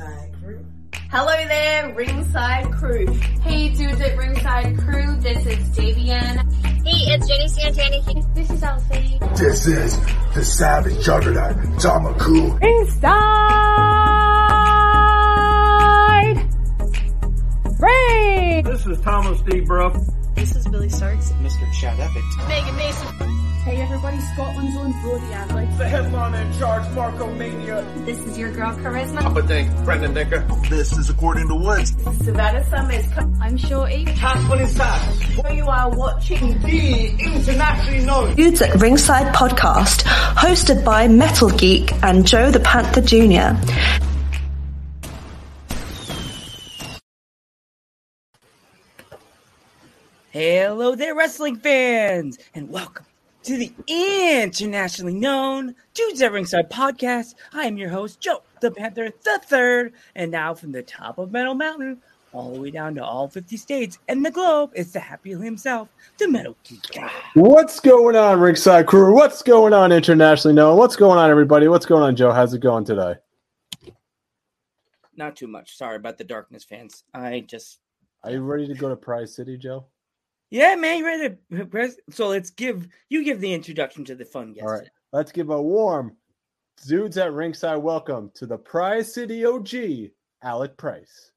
Ringside Crew. Hello there, Ringside Crew. Hey dudes at Ringside Crew, this is Davian. Hey, it's Jenny Santani. This is Alfie. This is the Savage Juggernaut, Tamaku. Ringside Ring. This is Thomas D. Bruff. This is Billy Starks. Mr. Chad Epic. Megan Mason. Hey everybody, Scotland's own Brody Adler. The headline in charge, Marco Mania. This is your girl, Charisma. Papa Dink, Brendan Dicker. This is According to Woods. This is Savannah Summers. I'm Shorty. Catherine Sass. You are watching the internationally known Dudes at Ringside podcast, hosted by Metal Geek and Joe the Panther Jr. Hello there, wrestling fans, and welcome to the internationally known Dudes at Ringside podcast. I am your host, Joe the Panther the Third, and now from the top of Metal Mountain, all the way down to all 50 states and the globe, it's the happy himself, the Metal Geek Guy. What's going on, Ringside Crew? What's going on, internationally known? What's going on, everybody? What's going on, Joe? How's it going today? Not too much. Sorry about the darkness, fans. Are you ready to go to Prize City, Joe? Yeah, man, you ready to press? So give the introduction to the fun guest. All right, let's give a warm Dudes at Ringside welcome to the Prize City OG, Alec Price.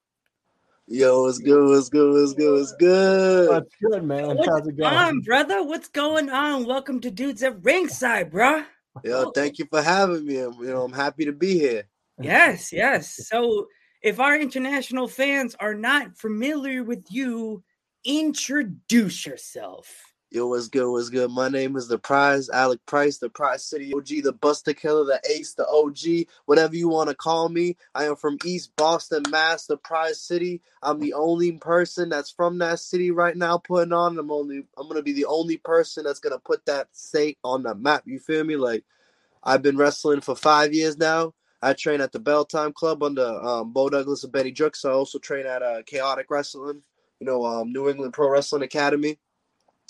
Yo, what's good? What's good, man? How's it going? On, brother? What's going on? Welcome to Dudes at Ringside, bro. Yo, thank you for having me. I'm happy to be here. Yes. So if our international fans are not familiar with you, introduce yourself. Yo, what's good? My name is The Prize, Alec Price, The Prize City OG, The Buster Killer, The Ace, The OG, whatever you want to call me. I am from East Boston, Mass, The Prize City. I'm the only person that's from that city right now putting on. I'm going to be the only person that's going to put that state on the map. You feel me? Like, I've been wrestling for 5 years now. I train at the Bell Time Club under Bo Douglas and Betty Jukes. I also train at Chaotic Wrestling. New England Pro Wrestling Academy,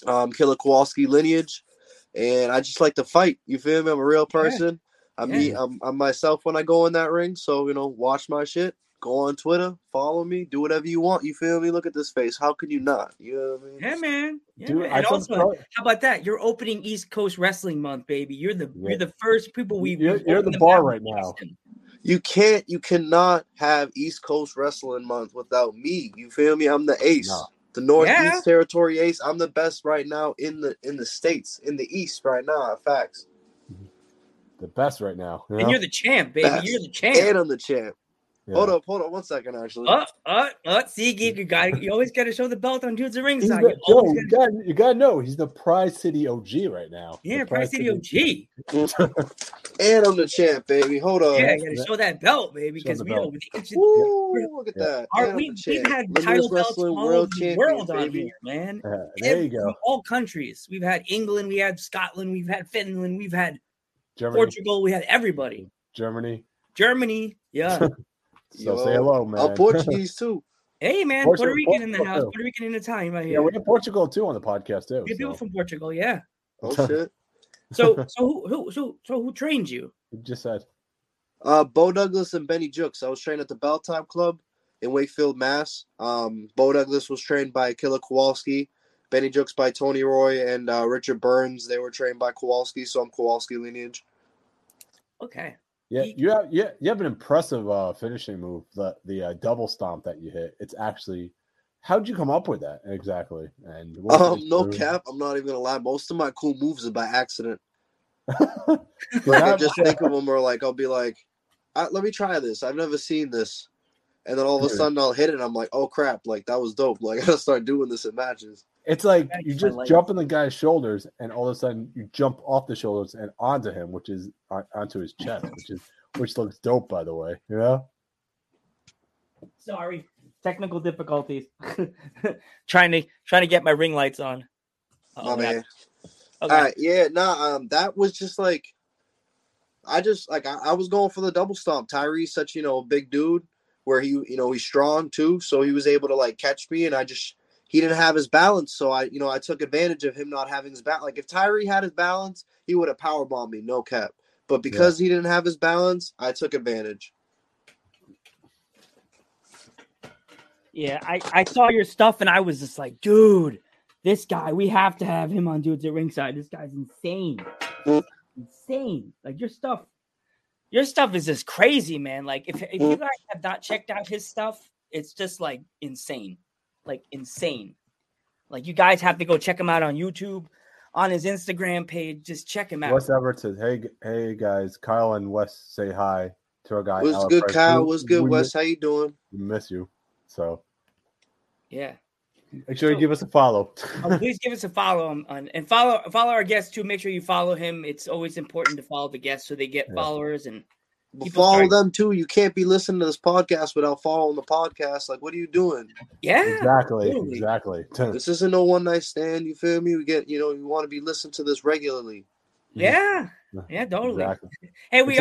Killer Kowalski lineage, and I just like to fight. You feel me? I'm a real person. Yeah. I'm myself when I go in that ring. So watch my shit. Go on Twitter, follow me, do whatever you want. You feel me? Look at this face. How could you not? You know what I mean? Yeah, man. Yeah, dude, man. And also, how about that? You're opening East Coast Wrestling Month, baby. You're the first people we. You're the bar right now. You cannot have East Coast Wrestling Month without me. You feel me? I'm the ace. No. The Northeast Territory ace. I'm the best right now in the States, in the East right now. Facts. The best right now. You know? And you're the champ, baby. Best. You're the champ. And I'm the champ. Yeah. Hold on 1 second, actually. See, Geek, you always got to show the belt on Dudes of Ringside. You got to know, he's the Prize City OG right now. Yeah, Prize City OG. And I'm the champ, baby. Hold on. Yeah, I got to show that belt, baby, because look at that. We've had title belts all over the world on here, man. There you go. All countries. We've had England, we had Scotland, we've had Finland, we've had Germany. Portugal, we had everybody. Germany, yeah. So say hello, man. I'm Portuguese too. Hey, man, Puerto Rican in the house. Too. Puerto Rican and Italian right here. Yeah, we're in Portugal too on the podcast too. People from Portugal, yeah. Oh shit. So who trained you? You just said. Bo Douglas and Benny Jukes. I was trained at the Bell Time Club in Wakefield, Mass. Bo Douglas was trained by Killer Kowalski. Benny Jukes by Tony Roy and Richard Burns. They were trained by Kowalski, so I'm Kowalski lineage. Okay. Yeah, you have an impressive finishing move, the double stomp that you hit. It's actually, how'd you come up with that exactly? And no cap, I'm not even gonna lie. Most of my cool moves are by accident. Like I just think of them, or I'll be like, let me try this. I've never seen this, and then all of a sudden I'll hit it. And I'm like, oh crap! Like that was dope. Like I gotta start doing this in matches. It's like you just jump on the guy's shoulders, and all of a sudden you jump off the shoulders and onto him, which is onto his chest, which looks dope, by the way. You know? Sorry, technical difficulties. trying to get my ring lights on. Oh man! Okay. That was just like I was going for the double stomp. Tyree's such a big dude, where he he's strong too, so he was able to catch me, and I just. He didn't have his balance, so I took advantage of him not having his balance. Like if Tyree had his balance, he would have powerbombed me, no cap. But because he didn't have his balance, I took advantage. Yeah, I saw your stuff and I was just like, dude, this guy, we have to have him on Dudes at Ringside. This guy's insane. Insane. Like your stuff is just crazy, man. Like if you guys have not checked out his stuff, it's just like insane. Like insane. Like you guys have to go check him out on YouTube, on his Instagram page. Just check him out. Wes Everett says, hey guys, Kyle and Wes say hi to our guy. What's Alec good, Price. Kyle? What's good, Wes? How you doing? We miss you. So yeah. Make sure you give us a follow. Please give us a follow and follow our guests too. Make sure you follow him. It's always important to follow the guests so they get followers and follow them too. You can't be listening to this podcast without following the podcast. Like, what are you doing? Yeah, exactly, really. Exactly. This isn't no one night stand. You feel me? We get you want to be listened to this regularly. Yeah, yeah, totally. Exactly. Hey, we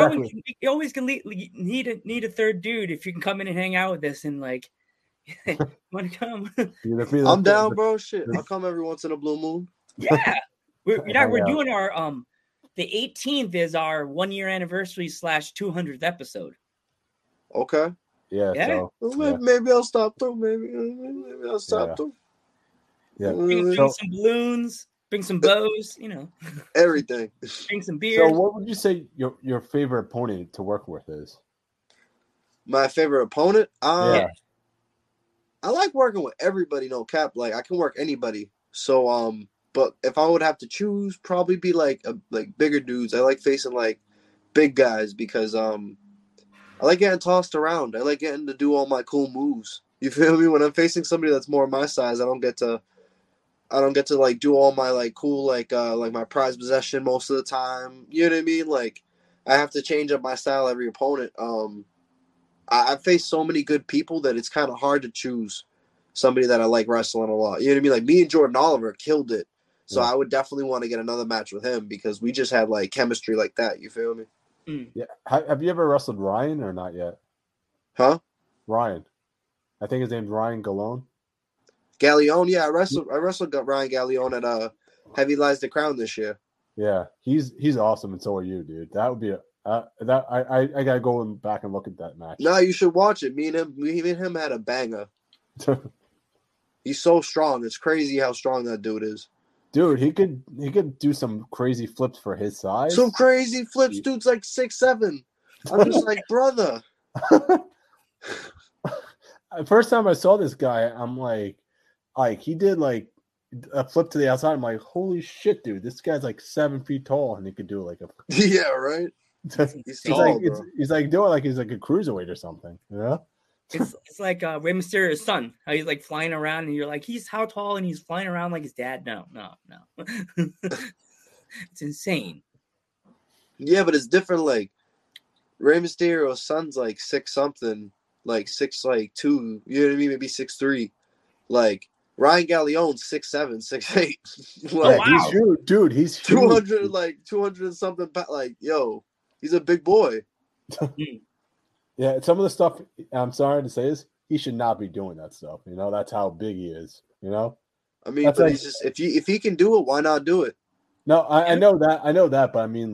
always can need a third dude if you can come in and hang out with us and like. Want to come? I'm down, bro. Shit, I'll come every once in a blue moon. Yeah, we're doing our the 18th is our 1 year anniversary / 200th episode. Okay. Yeah. Maybe I'll stop through. Maybe I'll stop through. Yeah. Bring some balloons. Bring some bows. You know. Everything. Bring some beer. So, what would you say your favorite opponent to work with is? My favorite opponent. I like working with everybody, no cap. Like I can work anybody. So, but if I would have to choose, probably be like bigger dudes. I like facing like big guys because I like getting tossed around. I like getting to do all my cool moves. You feel me? When I'm facing somebody that's more my size, I don't get to like do all my like cool like my prize possession most of the time. You know what I mean? Like I have to change up my style every opponent. I've faced so many good people that it's kind of hard to choose somebody that I like wrestling a lot. You know what I mean? Like me and Jordan Oliver killed it. So I would definitely want to get another match with him because we just had like chemistry like that. You feel me? Mm. Yeah. Have you ever wrestled Ryan or not yet? Huh? Ryan. I think his name's Ryan Galeone. Galeone. Yeah. I wrestled Ryan Galeone at Heavy Lies the Crown this year. Yeah. He's awesome. And so are you, dude. That would be I gotta go back and look at that match. No, you should watch it. Me and him had a banger. He's so strong. It's crazy how strong that dude is. Dude, he could do some crazy flips for his size. Some crazy flips. Dude's like 6'7". I'm just like, brother. First time I saw this guy, I'm like he did like a flip to the outside. I'm like, holy shit, dude! This guy's like 7 feet tall, and he could do like a yeah, right. He's like a cruiserweight or something. Yeah, it's like Rey Mysterio's son. How he's like flying around, and you're like, he's how tall, and he's flying around like his dad. No, it's insane. Yeah, but it's different. Like Rey Mysterio's son's like 6 something, like 6'2". You know what I mean? Maybe 6'3". Like Ryan Galeone's 6'7", 6'8". Like, oh, wow. He's huge, dude. He's 200, like 200 something. Like yo. He's a big boy. Yeah, some of the stuff, I'm sorry to say this, he should not be doing that stuff. You know, that's how big he is, you know? I mean, that's but like, he's just, if he can do it, why not do it? No, I know that, but I mean,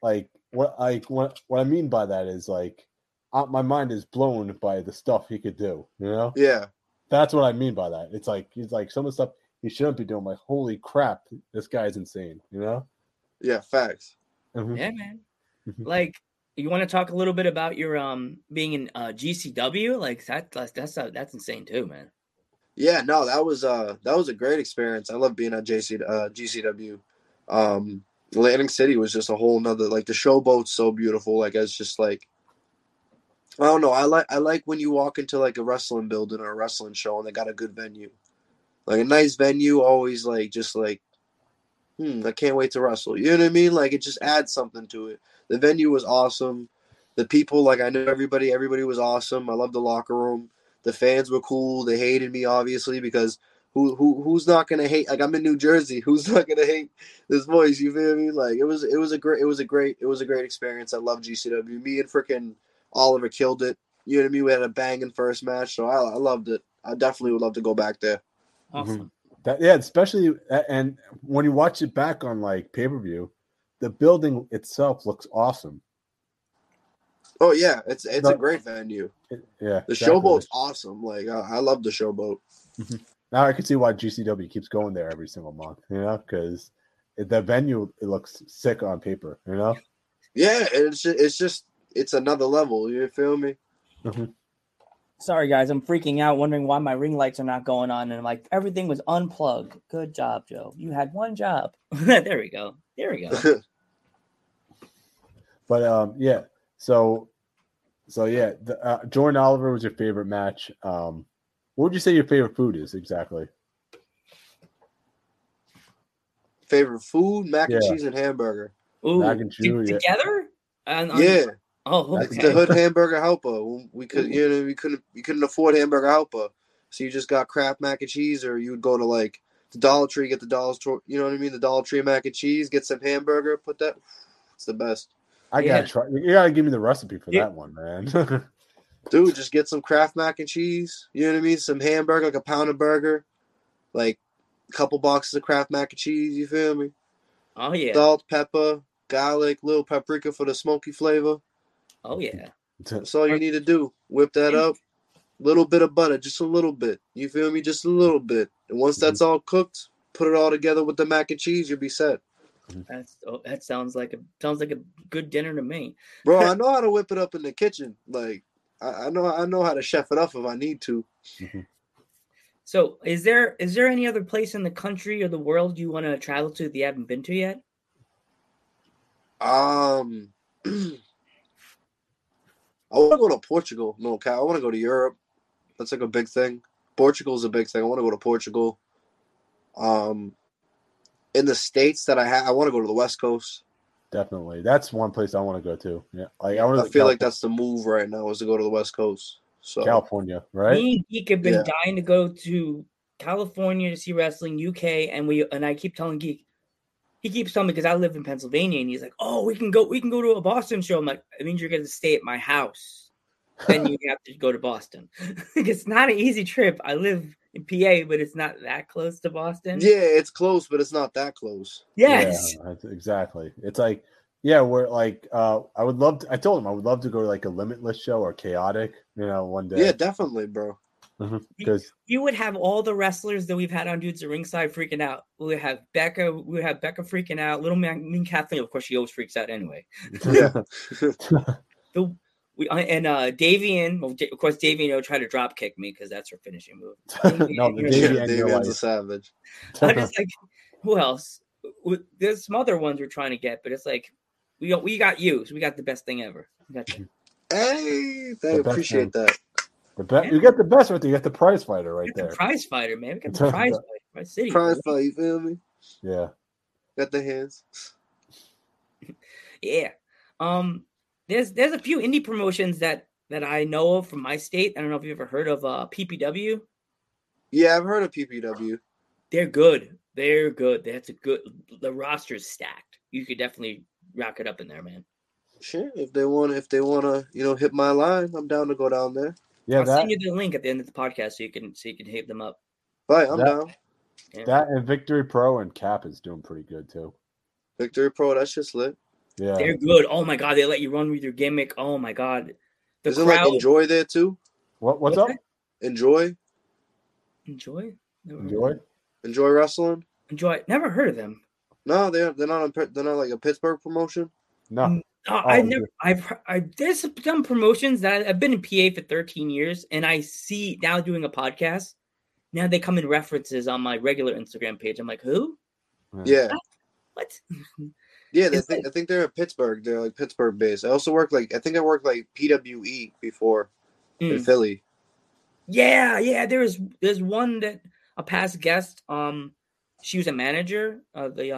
what I mean by that is, like, my mind is blown by the stuff he could do, you know? Yeah. That's what I mean by that. It's like, he's like, some of the stuff he shouldn't be doing, like, holy crap, this guy's insane, you know? Yeah, facts. Mm-hmm. Yeah, man. Like, you want to talk a little bit about your being in GCW? Like that's insane too, man. Yeah, no, that was a great experience. I love being at GCW. Atlantic City was just a whole nother, like the showboat's so beautiful. Like it's just like I don't know. I like when you walk into like a wrestling building or a wrestling show and they got a good venue, like a nice venue. Always like just like. I can't wait to wrestle. You know what I mean? Like, it just adds something to it. The venue was awesome. The people, like, I knew everybody. Everybody was awesome. I loved the locker room. The fans were cool. They hated me, obviously, because who's not gonna hate? Like, I'm in New Jersey. Who's not gonna hate this voice? You feel me? Like, it was a great experience. I love GCW. Me and freaking Oliver killed it. You know what I mean? We had a banging first match, so I loved it. I definitely would love to go back there. Awesome. Mm-hmm. Especially and when you watch it back on like pay-per-view, the building itself looks awesome. Oh yeah, it's a great venue. Yeah, the Showboat's awesome. Like I love the Showboat. Mm-hmm. Now I can see why GCW keeps going there every single month. You know, because the venue it looks sick on paper. You know. Yeah, it's just it's another level. You feel me? Mm-hmm. Sorry guys, I'm freaking out, wondering why my ring lights are not going on, and I'm like everything was unplugged. Good job, Joe. You had one job. There we go. There we go. But yeah. So yeah, Jordan Oliver was your favorite match. What would you say your favorite food is exactly? Favorite food, mac and cheese and hamburger. Ooh, mac and cheese together? Yeah. Oh, okay. The hood hamburger helper. We couldn't afford hamburger helper, so you just got Kraft mac and cheese, or you would go to like the Dollar Tree, get the Dollar Tree. You know what I mean? The Dollar Tree mac and cheese, get some hamburger, put that. It's the best. I gotta try. You gotta give me the recipe for that one, man. Dude, just get some Kraft mac and cheese. You know what I mean? Some hamburger, like a pound of burger, like a couple boxes of Kraft mac and cheese. You feel me? Oh yeah. Salt, pepper, garlic, little paprika for the smoky flavor. Oh yeah. That's all you need to do. Whip that up. Little bit of butter, just a little bit. You feel me? Just a little bit. And once that's all cooked, put it all together with the mac and cheese. You'll be set. That sounds like a good dinner to me, bro. I know how to whip it up in the kitchen. Like I know how to chef it up if I need to. So, is there any other place in the country or the world you want to travel to that you haven't been to yet? I want to go to Portugal. No, I want to go to Europe. That's like a big thing. Portugal's a big thing. I want to go to Portugal. In the states that I want to go to the West Coast. Definitely, that's one place I want to go to. Yeah, like I feel like that's the move right now is to go to the West Coast. So California, right? Me and Geek have been dying to go to California to see wrestling, UK, and I keep telling Geek. He keeps telling me because I live in Pennsylvania, and he's like, "Oh, we can go to a Boston show." I'm like, "It means you're going to stay at my house, then you have to go to Boston." It's not an easy trip. I live in PA, but it's not that close to Boston. Yeah, it's close, but it's not that close. Yes, yeah, exactly. It's like, yeah, we're like, I told him I would love to go to like a Limitless show or Chaotic, you know, one day. Yeah, definitely, bro. Because you would have all the wrestlers that we've had on Dudes at Ringside freaking out. We would have Becca freaking out. Little mean Kathleen, of course, she always freaks out anyway. Yeah. Davian, of course, Davian will try to drop kick me because that's her finishing move. No, Davian's a savage. I'm just like, who else? There's some other ones we're trying to get, but it's like, we got you, so we got the best thing ever. We got you. Hey, I appreciate that. You got the best right there. You got the prize fighter right there. The prize fighter, man. We got the prize fighter. My city. Prize fighter, you feel me? Yeah. Got the hands. Yeah. There's a few indie promotions that I know of from my state. I don't know if you've ever heard of PPW. Yeah, I've heard of PPW. They're good. The roster's stacked. You could definitely rock it up in there, man. Sure. If they wanna, you know, hit my line, I'm down to go down there. Yeah, I'll send you the link at the end of the podcast so you can hit them up. Right, I'm down. Yeah. That and Victory Pro and Cap is doing pretty good too. Victory Pro, that's just lit. Yeah, they're good. Oh my god, they let you run with your gimmick. Oh my god, isn't crowd... like Enjoy there too? What's up? Enjoy. Enjoy wrestling. Enjoy. Never heard of them. No, they're not like a Pittsburgh promotion. No. There's some promotions that I've been in PA for 13 years, and I see now doing a podcast. Now they come in references on my regular Instagram page. I'm like, who? Yeah. What? Yeah, I think they're in Pittsburgh. They're like Pittsburgh based. I worked like PWE before in Philly. Yeah. There's one that a past guest. She was a manager of the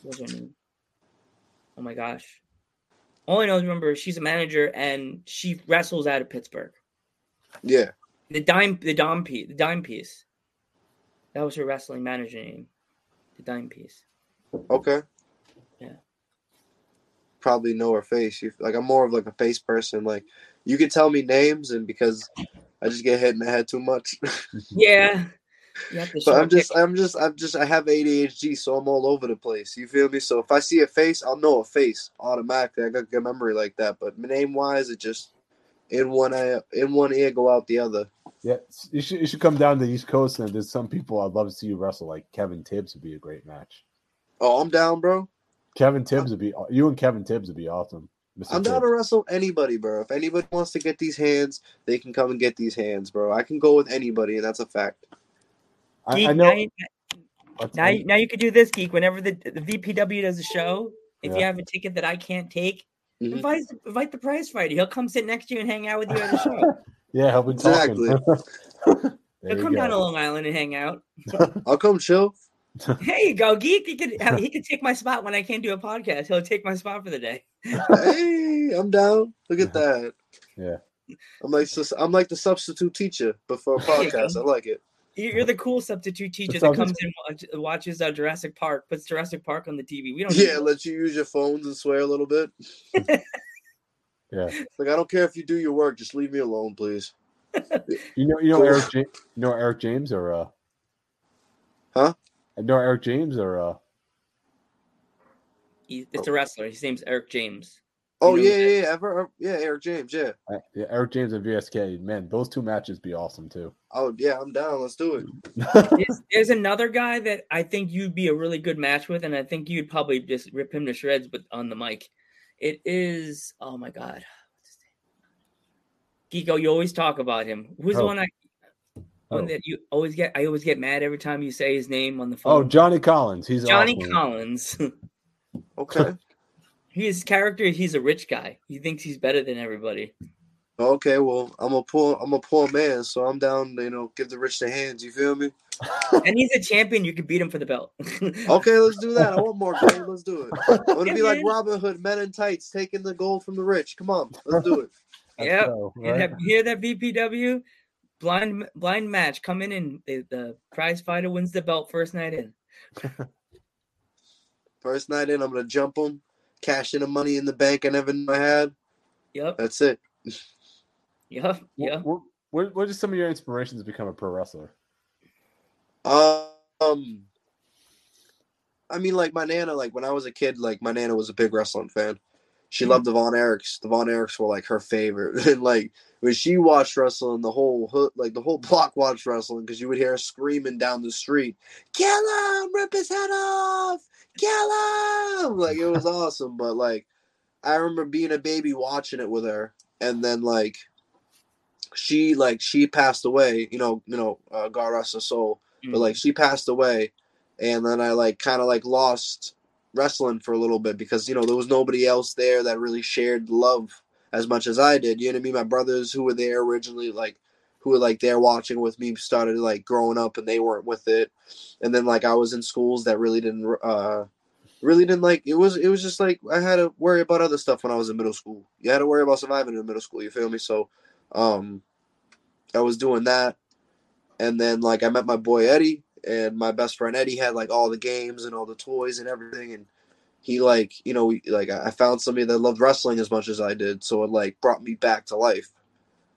what was her name? Oh my gosh. All I know is, remember, she's a manager and she wrestles out of Pittsburgh. Yeah. The Dime Piece. That was her wrestling manager name. The Dime Piece. Okay. Yeah. Probably know her face. Like, I'm more of like a face person. Like, you can tell me names, and because I just get hit in the head too much. Yeah. But I have ADHD, so I'm all over the place. You feel me? So if I see a face, I'll know a face automatically. I got good memory like that. But name wise, it just in one ear, go out the other. Yeah, you should come down to the East Coast, and there's some people I'd love to see you wrestle. Like Kevin Tibbs would be a great match. Oh, I'm down, bro. Kevin Tibbs would be awesome. I'm down to wrestle anybody, bro. If anybody wants to get these hands, they can come and get these hands, bro. I can go with anybody, and that's a fact. Geek, I know. Now you can do this, Geek. Whenever the VPW does a show, if you have a ticket that I can't take, invite the prize fighter. He'll come sit next to you and hang out with you at the show. Yeah, help him talk. Exactly. He'll come down to Long Island and hang out. I'll come chill. There you go, Geek. He could take my spot when I can't do a podcast. He'll take my spot for the day. Hey, I'm down. Look at that. Yeah. I'm like the substitute teacher, but for a podcast. I like it. You're the cool substitute teacher that comes in and watches Jurassic Park, puts Jurassic Park on the TV. Let you use your phones and swear a little bit. Yeah. Like, I don't care if you do your work. Just leave me alone, please. You know Eric James? You know Eric James or Huh? It's a wrestler. His name's Eric James. Oh, Eric James, yeah. Yeah, Eric James and VSK. Man, those two matches be awesome, too. Oh, yeah, I'm down. Let's do it. There's another guy that I think you'd be a really good match with, and I think you'd probably just rip him to shreds but on the mic. It is, oh, my God. Geeko, you always talk about him. Who's the one that you always get? I always get mad every time you say his name on the phone. Oh, Johnny Collins. He's Johnny awesome. Collins. Okay. His character, he's a rich guy. He thinks he's better than everybody. Okay, well, I'm a poor man, so I'm down, give the rich the hands, you feel me? And he's a champion. You can beat him for the belt. Okay, let's do that. I want more gold. Let's do it. I want to be like Robin Hood, men in tights, taking the gold from the rich. Come on, let's do it. Yeah. Right? You hear that, BPW? Blind match. Come in and the prize fighter wins the belt first night in. First night in, I'm going to jump him. Cash in the money in the bank I never knew I had. Yep. That's it. Yep. Yeah. What are some of your inspirations to become a pro wrestler? I mean, like my nana, like when I was a kid, like my nana was a big wrestling fan. She loved the Von Erichs. The Von Erichs were like her favorite. And like when she watched wrestling, the whole hood, like the whole block watched wrestling because you would hear her screaming down the street, "Kill him! Rip his head off! Kill him!" Like it was awesome. But like I remember being a baby watching it with her, and then like she passed away. God rest her soul. But like she passed away, and then I like kind of like lost wrestling for a little bit because there was nobody else there that really shared love as much as I did, you know what I mean? My brothers who were there originally, like, who were, like, there watching with me started, like, growing up, and they weren't with it. And then, like, I was in schools that really didn't, like, it was just, like, I had to worry about other stuff when I was in middle school. You had to worry about surviving in middle school, you feel me? So, I was doing that. And then, like, I met my boy Eddie, and my best friend Eddie had, like, all the games and all the toys and everything, and he, like, like I found somebody that loved wrestling as much as I did, so it, like, brought me back to life.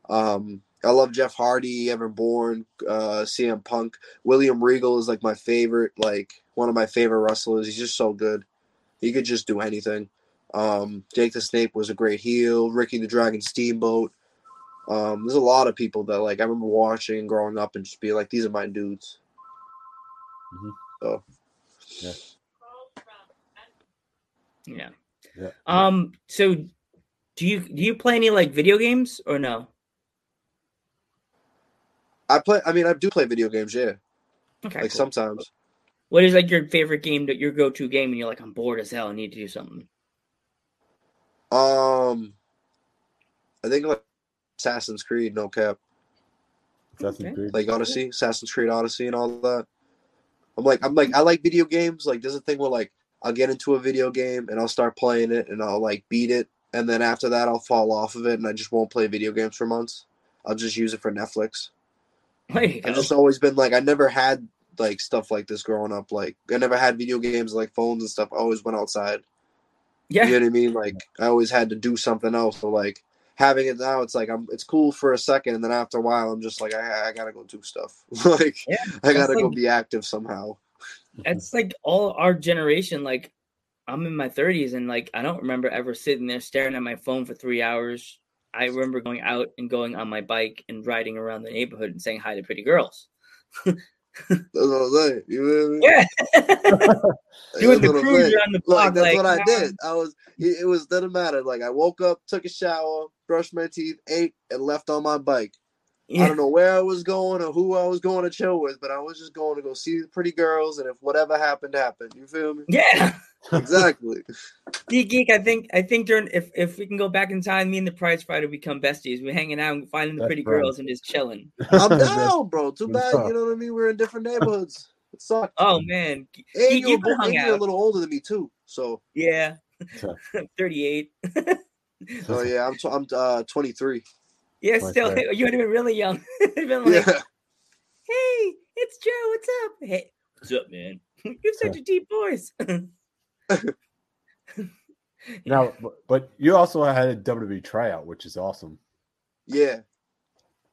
I love Jeff Hardy, Evan Bourne, CM Punk. William Regal is, like, my favorite, like, one of my favorite wrestlers. He's just so good. He could just do anything. Jake the Snake was a great heel. Ricky the Dragon Steamboat. There's a lot of people that, like, I remember watching and growing up and just being like, these are my dudes. Mm-hmm. So. Yeah. Yeah. Yeah. So, do you play any like video games or no? I do play video games. Yeah. Okay. Like cool. Sometimes. What is like your favorite game that your go-to game, and you're like, I'm bored as hell. I need to do something. I think like Assassin's Creed. No cap. Assassin's Creed. Like Odyssey, Assassin's Creed Odyssey, and all that. I'm like, I like video games. Like, there's a thing where like, I'll get into a video game and I'll start playing it and I'll like beat it. And then after that, I'll fall off of it and I just won't play video games for months. I'll just use it for Netflix. I've just always been like, I never had like stuff like this growing up. Like I never had video games, like phones and stuff. I always went outside. Yeah. You know what I mean? Like I always had to do something else. So like having it now, it's like it's cool for a second, and then after a while, I'm just like, I gotta go do stuff. Like, yeah, I gotta go be active somehow. It's like all our generation. Like, I'm in my 30s, and like I don't remember ever sitting there staring at my phone for 3 hours. I remember going out and going on my bike and riding around the neighborhood and saying hi to pretty girls. That's all that, you know what I mean? Yeah. Doing the cruiser on the block. Like, that's what I did. It doesn't matter. Like, I woke up, took a shower, brushed my teeth, ate, and left on my bike. Yeah. I don't know where I was going or who I was going to chill with, but I was just going to go see the pretty girls, and if whatever happened, happened. You feel me? Yeah. Exactly. D-Geek, I think during if we can go back in time, me and the Prize Fighter become besties. We're hanging out and finding the pretty girls and just chilling. I'm down, bro. Too bad. You know what I mean? We're in different neighborhoods. It sucked. Oh, man. And you're a little older than me, too. So. Yeah. 38. Oh, yeah. I'm 23. Yeah, still. Hey, you would have been really young. Been like, yeah. Hey, it's Joe. What's up? Hey, what's up, man? You have such a deep voice. Now, but you also had a WWE tryout, which is awesome. Yeah,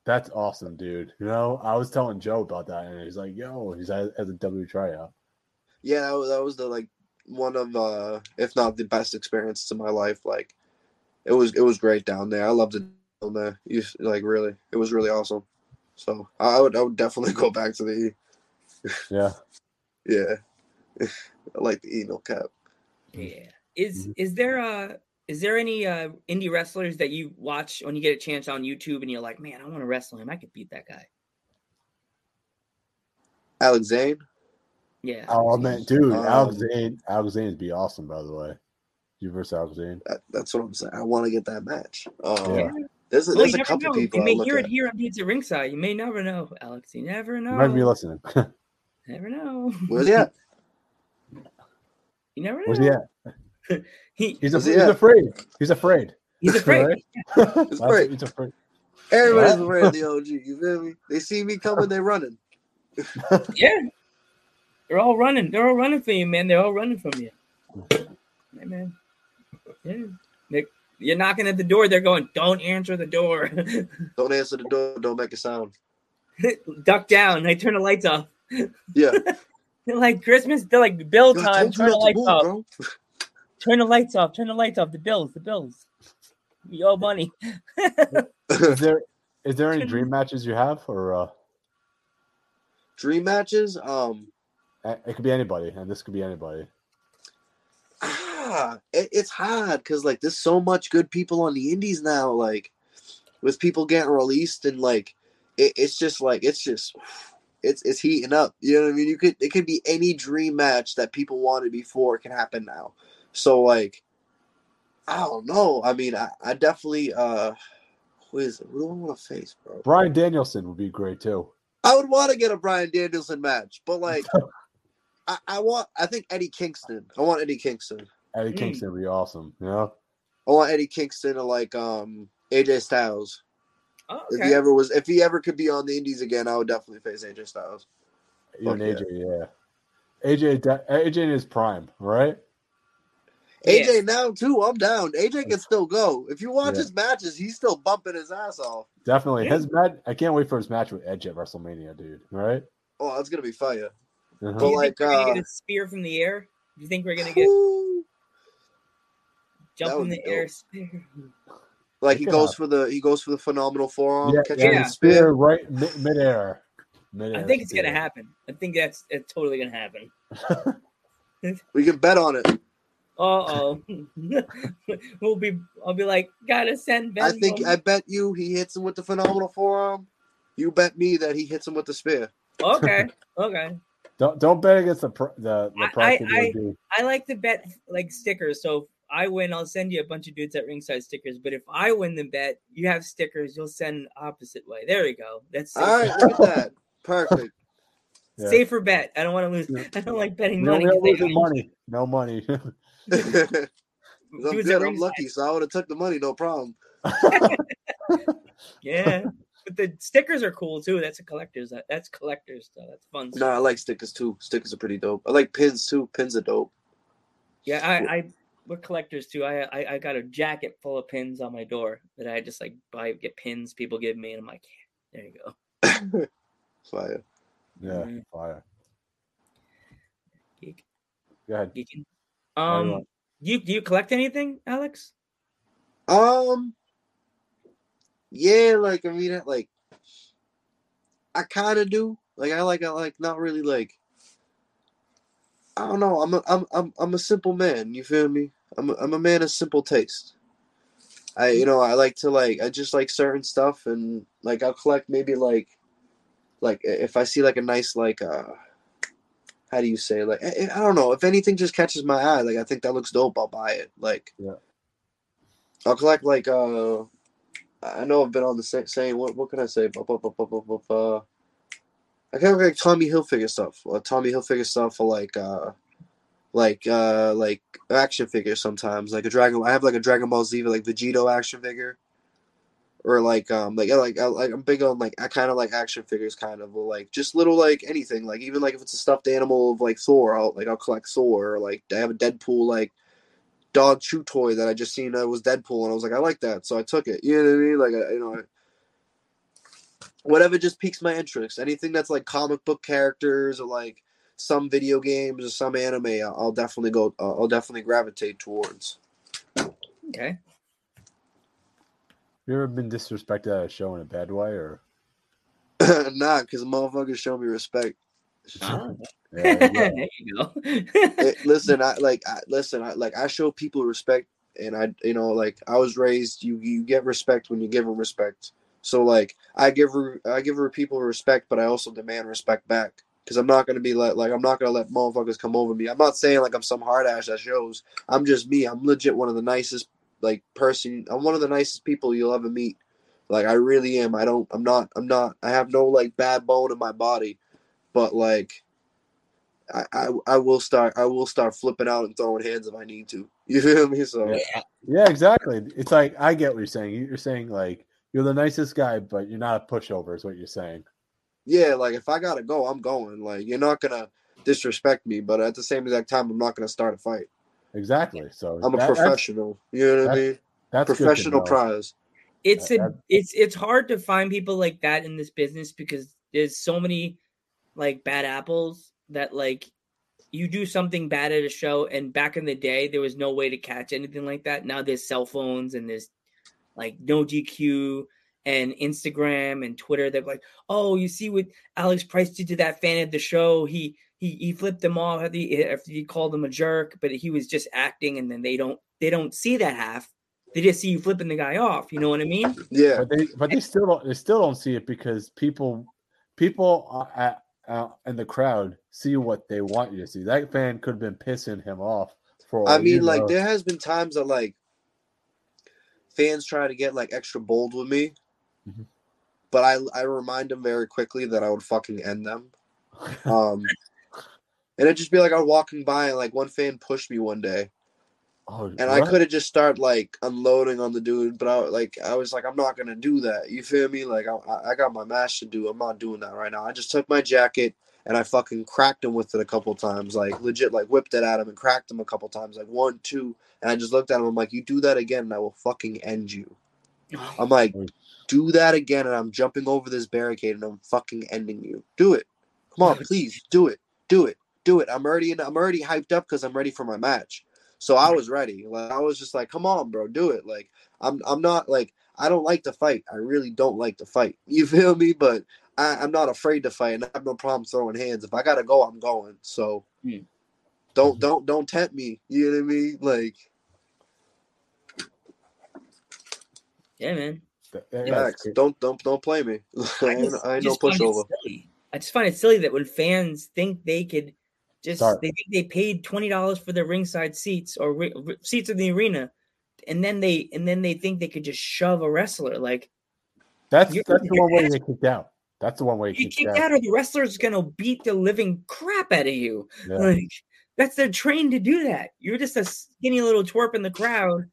that's awesome, dude. You know, I was telling Joe about that, and he's like, "Yo, he's at a WWE tryout." Yeah, that was the one of, if not the best experiences of my life. Like, it was great down there. I loved it down there. Really, it was really awesome. So I would definitely go back to the E. Yeah, yeah. I like the E no cap. Yeah. Is there any indie wrestlers that you watch when you get a chance on YouTube and you're like, man, I want to wrestle him. I could beat that guy. Alex Zane. Yeah. Oh man, dude, Alex Zane'd be awesome. By the way, you versus Alex Zane. That's what I'm saying. I want to get that match. Yeah. There's a couple people. You may hear it here on Pizza Ringside. You may never know, Alex. You never know. Might be listening. Never know. Where's he at? You never know. Where's he at? He's afraid. He's afraid. He's afraid. He's afraid. Everybody's afraid of the OG. You feel me? They see me coming, they're running. Yeah. They're all running. They're all running for you, man. They're all running from you. Hey, man. Yeah. You're knocking at the door. They're going, don't answer the door. Don't answer the door. Don't make a sound. Duck down. They turn the lights off. Yeah. They're like Christmas. They're like bill time. Turn the lights off. Bro. Turn the lights off. Turn the lights off. The bills. You owe money. Is there any dream matches you have or? Dream matches? It could be anybody, and this could be anybody. It's hard because there's so much good people on the indies now. Like with people getting released and it's just. It's heating up. You know what I mean? It could be any dream match that people wanted before can happen now. So I don't know. I mean, I definitely who do I want to face, bro? Bryan Danielson would be great too. I would want to get a Bryan Danielson match, but I think Eddie Kingston. I want Eddie Kingston. Eddie Kingston would be awesome. Yeah. I want Eddie Kingston to AJ Styles. Oh, okay. If he ever could be on the indies again, I would definitely face AJ Styles. Even AJ, yeah. AJ in his prime, right? AJ now too. I'm down. AJ can still go. If you watch his matches, he's still bumping his ass off. Definitely. Yeah. I can't wait for his match with Edge at WrestleMania, dude. Right? Oh, that's gonna be fire. Uh-huh. But we're gonna get a spear from the air? Do you think we're gonna get jump in the air spear? Like he goes for the phenomenal forearm, catching the spear right midair. I think it's gonna happen. I think it's totally gonna happen. We can bet on it. I'll be like, gotta send Ben. I bet you he hits him with the phenomenal forearm. You bet me that he hits him with the spear. Okay. Don't bet against the I like to bet stickers. So. I win, I'll send you a bunch of dudes at ringside stickers. But if I win the bet, you have stickers. You'll send opposite way. There we go. That's safer. All right. Look at that. Perfect. Yeah. Safer bet. I don't want to lose. I don't like betting money. No money. I'm lucky, so I would have took the money. No problem. Yeah, but the stickers are cool too. That's a collector's. That's collectors though. That's fun. No, I like stickers too. Stickers are pretty dope. I like pins too. Pins are dope. Yeah, I We're collectors too. I got a jacket full of pins on my door that I just like buy, get pins people give me, and I'm like, yeah, there you go. Fire. Yeah, fire. Geek. Go ahead. Geeking. Do you collect anything, Alex? Yeah, like I mean, like I kind of do. Like I like not really like. I don't know. I'm a simple man. You feel me? I'm a man of simple taste. I like to I just like certain stuff, and like I'll collect maybe like if I see like a nice like how do you say I don't know, if anything just catches my eye, like I think that looks dope, I'll buy it. Like yeah. I'll collect like I know I've been on the same what can I say? I kind of like Tommy Hilfiger stuff for like action figures sometimes. Like I have like a Dragon Ball Z like Vegito action figure, or like I'm big on like I kind of like action figures kind of, or like just little like anything, like even like if it's a stuffed animal of like Thor, I'll collect Thor. Or like I have a Deadpool like dog chew toy that I just seen that was Deadpool, and I was like I like that, so I took it. You know what I mean? Like whatever just piques my interest. Anything that's like comic book characters or like some video games or some anime, I'll definitely go. I'll definitely gravitate towards. Okay. You ever been disrespected at a show in a bad way, or? Nah, because motherfuckers show me respect. Oh. Yeah. There you go. Listen, I show people respect, and I was raised. You get respect when you give them respect. So like I give people respect, but I also demand respect back, because I'm not gonna be I'm not gonna let motherfuckers come over me. I'm not saying like I'm some hard ass that shows. I'm just me. I'm legit one of the nicest I'm one of the nicest people you'll ever meet. Like I really am. I have no like bad bone in my body, but like I will start flipping out and throwing hands if I need to. You feel me? So yeah, exactly. It's like I get what you're saying. You're saying like. You're the nicest guy, but you're not a pushover, is what you're saying. Yeah, like if I gotta go, I'm going. Like you're not gonna disrespect me, but at the same exact time, I'm not gonna start a fight. Exactly. So I'm a professional. You know what I mean? That's professional prize. It's hard to find people like that in this business, because there's so many like bad apples that like you do something bad at a show, and back in the day there was no way to catch anything like that. Now there's cell phones and there's like no GQ and Instagram and Twitter. They're like, oh, you see what Alex Price did to that fan at the show. He flipped them off after he called him a jerk, but he was just acting. And then they don't see that half. They just see you flipping the guy off. You know what I mean? Yeah. But they still don't see it, because people in the crowd see what they want you to see. That fan could have been pissing him off for. I mean, like there has been times that like. Fans try to get like extra bold with me, mm-hmm. but I remind them very quickly that I would fucking end them. And it'd just be like I'm walking by and like one fan pushed me one day, I could have just started like unloading on the dude, but I was like I'm not gonna do that. You feel me? Like I got my match to do. I'm not doing that right now. I just took my jacket and I fucking cracked him with it a couple times, like legit, like whipped it at him and cracked him a couple times, like 1, 2, and I just looked at him. I'm like, you do that again, and I will fucking end you. I'm like, do that again, and I'm jumping over this barricade, and I'm fucking ending you. Do it, come on, please, do it. I'm already hyped up because I'm ready for my match. So I was ready. Like I was just like, come on, bro, do it. Like I'm not like I don't like to fight. I really don't like to fight. You feel me? But I'm not afraid to fight, and I have no problem throwing hands. If I gotta go, I'm going. So don't tempt me. You know what I mean? Like, yeah, man. Facts. Don't play me. I ain't no pushover. I just find it silly that when fans think they could just they think they paid $20 for their ringside seats or seats in the arena, and then they think they could just shove a wrestler. Like that's the one way they kicked out. That's the one way you kick out, or the wrestler's gonna beat the living crap out of you. Yeah. Like that's their train to do that. You're just a skinny little twerp in the crowd,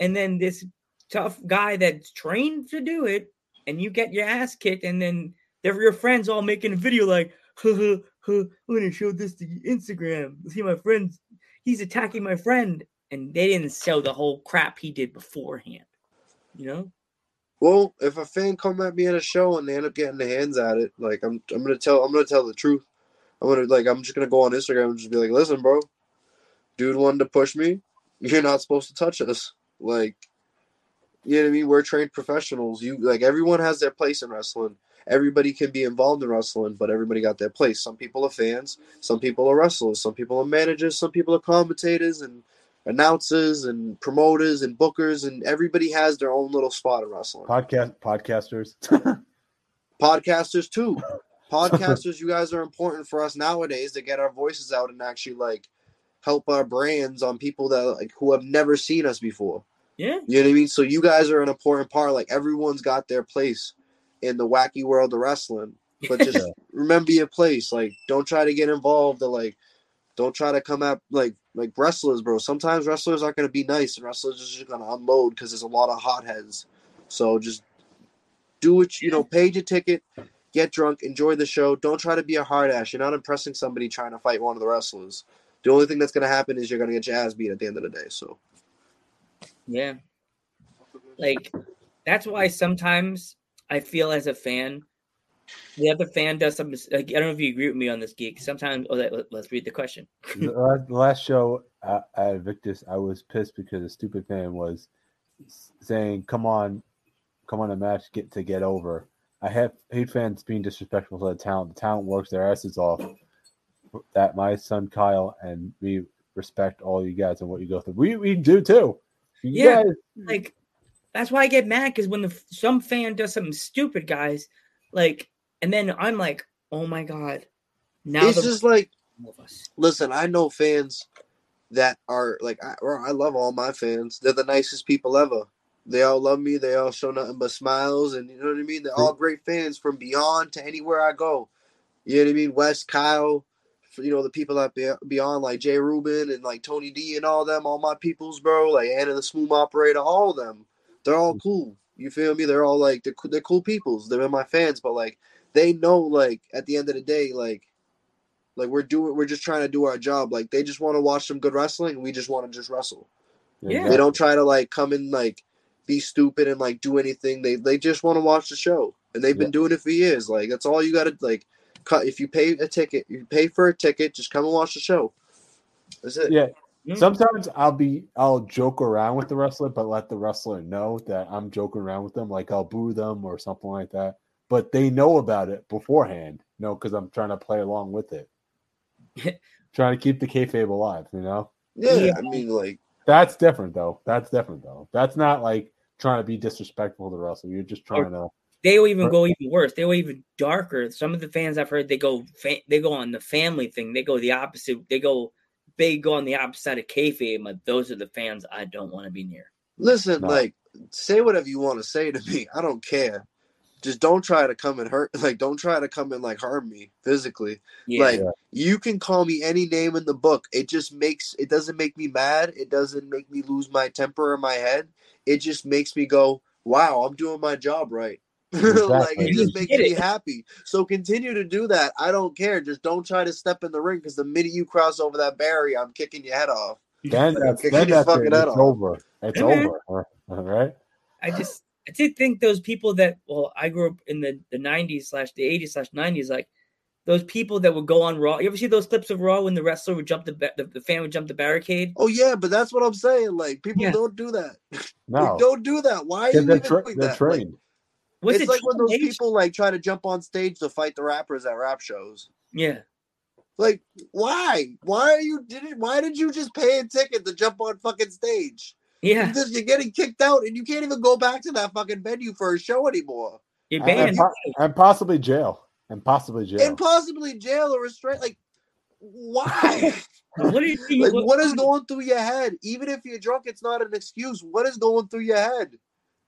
and then this tough guy that's trained to do it, and you get your ass kicked, and then they're your friends all making a video like, I'm gonna show this to Instagram. See my friends, he's attacking my friend, and they didn't sell the whole crap he did beforehand, you know? Well, if a fan come at me at a show and they end up getting their hands at it, like I'm gonna tell the truth. I'm just gonna go on Instagram and just be like, listen, bro, dude wanted to push me. You're not supposed to touch us. Like, you know what I mean? We're trained professionals. Everyone has their place in wrestling. Everybody can be involved in wrestling, but everybody got their place. Some people are fans, some people are wrestlers, some people are managers, some people are commentators and announcers and promoters and bookers, and everybody has their own little spot in wrestling. Podcasters. Podcasters too. Podcasters, you guys are important for us nowadays to get our voices out and actually help our brands on people that who have never seen us before. Yeah. You know what I mean? So you guys are an important part. Everyone's got their place in the wacky world of wrestling, but just remember your place. Don't try to get involved or don't try to come at wrestlers, bro. Sometimes wrestlers aren't going to be nice and wrestlers are just going to unload because there's a lot of hotheads. So just do it, pay your ticket, get drunk, enjoy the show. Don't try to be a hard ass. You're not impressing somebody trying to fight one of the wrestlers. The only thing that's going to happen is you're going to get your ass beat at the end of the day. So, yeah. That's why sometimes I feel as a fan, the other fan does something. I don't know if you agree with me on this, Geek. Sometimes, let's read the question. The last show at Victus, I was pissed because a stupid fan was saying, come on a match, get over. I hate fans being disrespectful to the talent. The talent works their asses off. That my son Kyle and we respect all you guys and what you go through. We do too. You guys. That's why I get mad because when some fan does something stupid, guys, and then I'm like, oh my god, now this is listen, I know fans that are I love all my fans. They're the nicest people ever. They all love me. They all show nothing but smiles, and you know what I mean. They're all great fans from Beyond to anywhere I go. You know what I mean, Wes, Kyle. The people that Beyond, Jay Rubin and Tony D and all them, all my peoples, bro, Anna the Smooth Operator, all of them, they're all cool. You feel me? They're all they're cool peoples. They're my fans, but they know at the end of the day, we're just trying to do our job. They just want to watch some good wrestling, and we just want to just wrestle. Yeah. They don't try to come in be stupid and do anything. They just want to watch the show, and they've been doing it for years. That's all you got to If you pay a ticket, just come and watch the show. That's it. Yeah. Sometimes I'll joke around with the wrestler, but let the wrestler know that I'm joking around with them. I'll boo them or something like that. But they know about it beforehand, because I'm trying to play along with it. Trying to keep the kayfabe alive, Yeah, I mean, that's different, though. That's not, trying to be disrespectful to the wrestler. You're just trying to... They will even go even worse. They will even darker. Some of the fans I've heard, they go on the family thing. They go the opposite. They go on the opposite side of kayfabe. But those are the fans I don't want to be near. Listen, say whatever you want to say to me. I don't care. Just don't try to come and hurt. Don't try to come and harm me physically. Yeah. You can call me any name in the book. It just it doesn't make me mad. It doesn't make me lose my temper or my head. It just makes me go, wow, I'm doing my job right. Exactly. It just makes me happy. So continue to do that. I don't care. Just don't try to step in the ring because the minute you cross over that barrier, I'm kicking your head off. That's over. It's over. All right. I did think those people that I grew up in the 90s/80s/90s, those people that would go on Raw. You ever see those clips of Raw when the wrestler would jump the fan would jump the barricade? Oh yeah, but that's what I'm saying. People don't do that. No, don't do that. Why are you doing that? Trained. It's when those people try to jump on stage to fight the rappers at rap shows. Yeah. Why? Why did you just pay a ticket to jump on fucking stage? Yeah. Because you're getting kicked out and you can't even go back to that fucking venue for a show anymore. You're banned. And possibly jail. Or restraint. Why? What do you think? What is going through your head? Even if you're drunk, it's not an excuse. What is going through your head?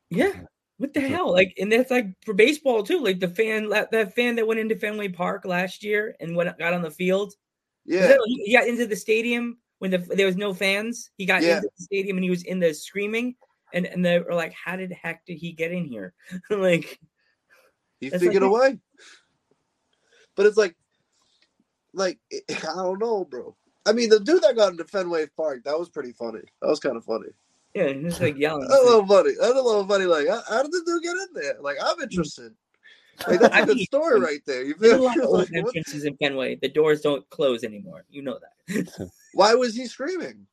Yeah. What the hell? And that's for baseball too. The fan, that fan that went into Fenway Park last year and got on the field. Yeah, he got into the stadium when there was no fans. He got into the stadium and he was in the screaming. And they were like, "How the heck did he get in here?" He figured a way. But it's I don't know, bro. I mean, the dude that got into Fenway Park, that was pretty funny. That was kind of funny. Yeah, he was like yelling. That's a little funny. Like, how did the dude get in there? Like, I'm interested. Like, that's a good story right there. You feel like, entrances in Fenway, the doors don't close anymore. You know that. Why was he screaming?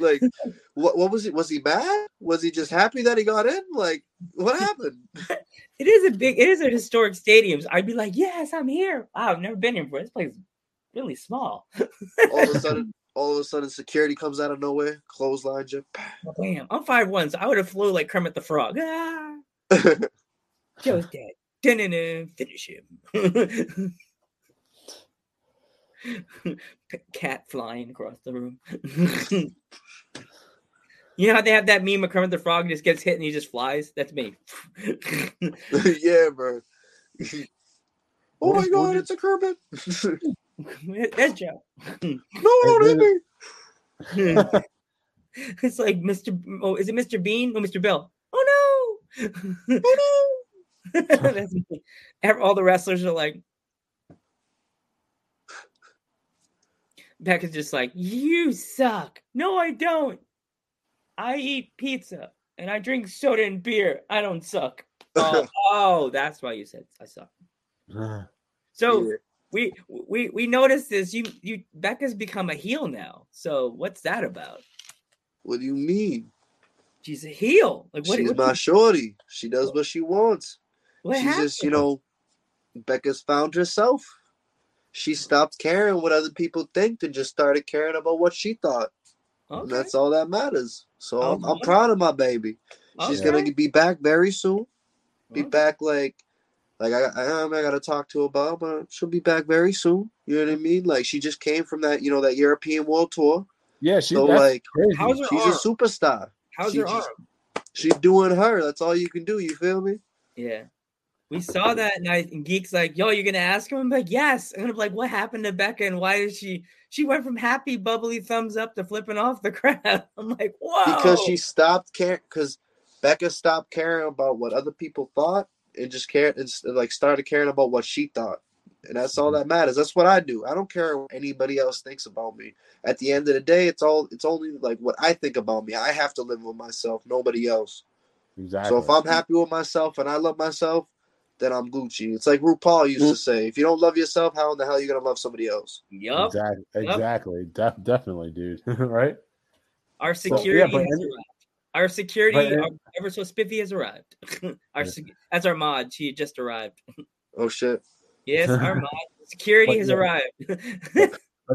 Like, what was he? Was he mad? Was he just happy that he got in? Like, what happened? It is a historic stadium. I'd be like, yes, I'm here. Wow, I've never been here before. This place is really small. All of a sudden, security comes out of nowhere, clothesline you. Damn, I'm 5'1", so I would have flew like Kermit the Frog. Ah. Joe's dead. Finish him. Cat flying across the room. You know how they have that meme of Kermit the Frog just gets hit and he just flies? That's me. Yeah, bro. Oh my God, it's a Kermit. That's Joe. No, that's me. It's like is it Mr. Bean? No, Mr. Bell. Oh no. Oh no. That's me. All the wrestlers are like, Becca's just like, you suck. No, I don't. I eat pizza and I drink soda and beer. I don't suck. Oh, that's why you said I suck. So we noticed this. You Becca's become a heel now. So what's that about? What do you mean? She's a heel. Like she's my shorty. She does what she wants. Just, Becca's found herself. She stopped caring what other people think and just started caring about what she thought. Okay. And that's all that matters. So I'm proud of my baby. Okay. She's going to be back very soon. Be back like I got to talk to her about, but she'll be back very soon. You know what I mean? Like she just came from that, that European world tour. Yeah, she's a superstar. How's her arm? She's doing her. That's all you can do. You feel me? Yeah. We saw that night, and Geek's like, yo, you're going to ask him? I'm like, yes. I'm going to be like, what happened to Becca, and why is she went from happy, bubbly thumbs up to flipping off the crowd. I'm like, whoa. Because she stopped caring, because Becca stopped caring about what other people thought and just cared, and like started caring about what she thought. And that's all that matters. That's what I do. I don't care what anybody else thinks about me. At the end of the day, it's only like what I think about me. I have to live with myself, nobody else. Exactly. So if I'm happy with myself and I love myself, then I'm Gucci. It's like RuPaul used to say, if you don't love yourself, how in the hell are you going to love somebody else? Yep. Exactly. Definitely, dude. Right? Our security has arrived. Our security, ever so spiffy, has arrived. That's our mod. She just arrived. Oh, shit. Yes, our mod. Security has arrived. But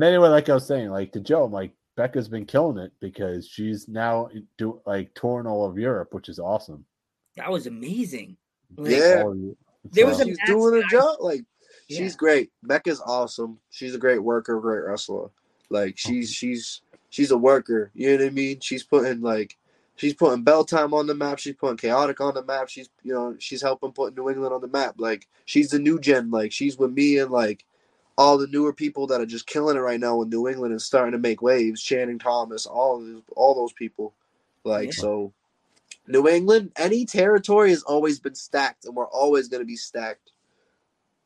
anyway, like I was saying, like to Joe, I'm like, Becca's been killing it because she's now touring all of Europe, which is awesome. That was amazing. Like, yeah. She's doing her job. Like, she's great. Becca's awesome. She's a great worker, great wrestler. Like, she's a worker. You know what I mean? She's putting Bell Time on the map. She's putting Chaotic on the map. She's helping put New England on the map. Like, she's the new gen. Like, she's with me and like all the newer people that are just killing it right now in New England and starting to make waves. Channing Thomas, all those people. Like, so. New England, any territory has always been stacked, and we're always going to be stacked.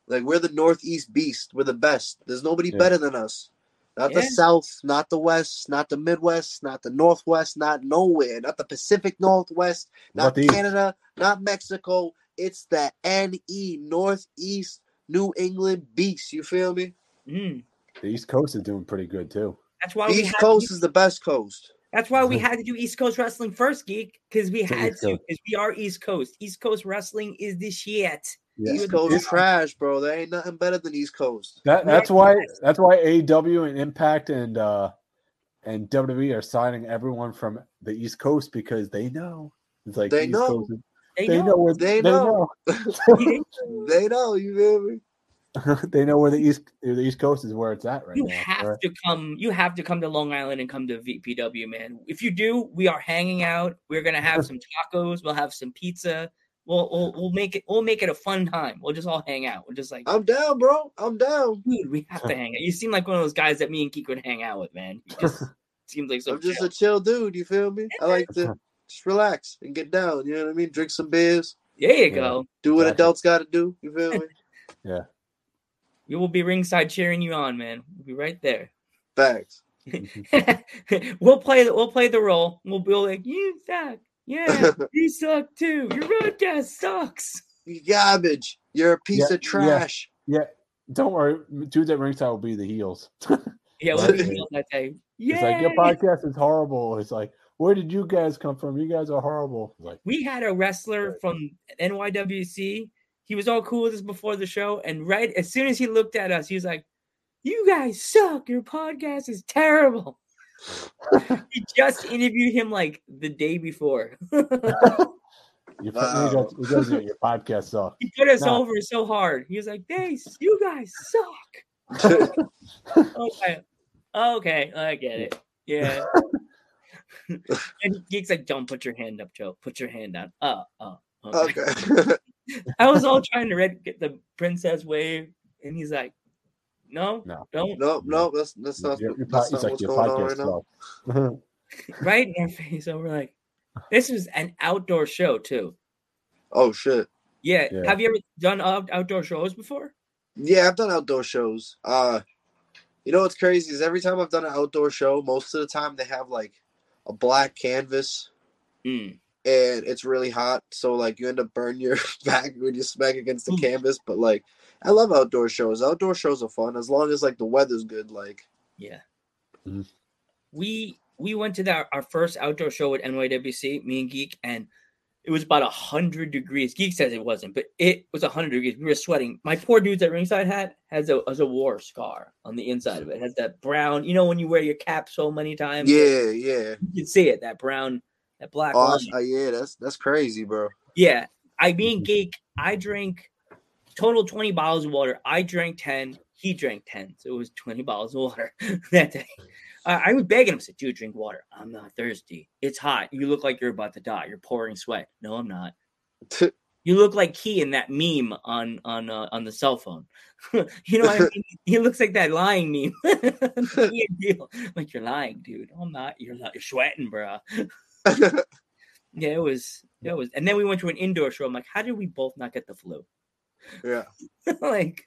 Like, we're the Northeast beast. We're the best. There's nobody better than us. Not the South, not the West, not the Midwest, not the Northwest, not nowhere, not the Pacific Northwest, not Canada, not Mexico. It's the N.E., Northeast New England beast. You feel me? Mm. The East Coast is doing pretty good, too. That's why East Coast is the best coast. That's why we had to do East Coast Wrestling first, Geek, because we had to, because we are East Coast. East Coast Wrestling is the shit. Yeah. East Coast trash, bro. There ain't nothing better than East Coast. That's why AEW and Impact and WWE are signing everyone from the East Coast because they know. It's like They know. You feel me? They know where the East Coast is where it's at right now. You have to come to Long Island and come to VPW, man. If you do, we are hanging out. We're gonna have some tacos. We'll have some pizza. We'll make it a fun time. We'll just all hang out. We're just like, I'm down, bro. I'm down. Dude, we have to hang out. You seem like one of those guys that me and Geek would hang out with, man. You just seems like so. I'm just a chill dude. You feel me? I like to just relax and get down. You know what I mean? Drink some beers. There you go. Do what adults got to do. You feel me? Yeah. We will be ringside cheering you on, man. We'll be right there. Thanks. We'll play the role. We'll be like, you suck. Yeah, you suck too. Your podcast sucks. You garbage. You're a piece of trash. Yeah. Don't worry. Dudes at ringside will be the heels. Yeah, we'll be the heels that day. Yeah. It's like, your podcast is horrible. It's like, where did you guys come from? You guys are horrible. Like, we had a wrestler from NYWC. He was all cool with us before the show. And right as soon as he looked at us, he was like, you guys suck. Your podcast is terrible. We just interviewed him like the day before. Your podcast sucks. He put us over so hard. He was like, you guys suck. Okay, I get it. Yeah. And Geek's like, don't put your hand up, Joe. Put your hand down. Okay. I was all trying to get the princess wave, and he's like, No, that's not what's going on right now. Right in our face. So we're like, this was an outdoor show too. Oh shit! Yeah. Have you ever done outdoor shows before? Yeah, I've done outdoor shows. You know what's crazy is every time I've done an outdoor show, most of the time they have like a black canvas, and it's really hot, so like you end up burning your back when you smack against the canvas. But like, I love outdoor shows. Outdoor shows are fun as long as like the weather's good. Like, yeah, we went to our first outdoor show at NYWC, me and Geek, and it was about 100 degrees. Geek says it wasn't, but it was 100 degrees. We were sweating. My poor dudes at ringside hat has a war scar on the inside of it. It has that brown, when you wear your cap so many times. Yeah. You can see it, that brown, that black. Oh, yeah, that's crazy, bro. Yeah, Geek, I drink total 20 bottles of water. I drank 10. He drank 10, so it was 20 bottles of water that day. I was begging him, I said, dude, drink water. I'm not thirsty. It's hot. You look like you're about to die. You're pouring sweat. No, I'm not. You look like Key in that meme on the cell phone. You know what I mean? He looks like that lying meme. I'm like, you're lying, dude. I'm not. You're sweating, bro. Yeah, it was. And then we went to an indoor show. I'm like, how did we both not get the flu? Yeah. Like...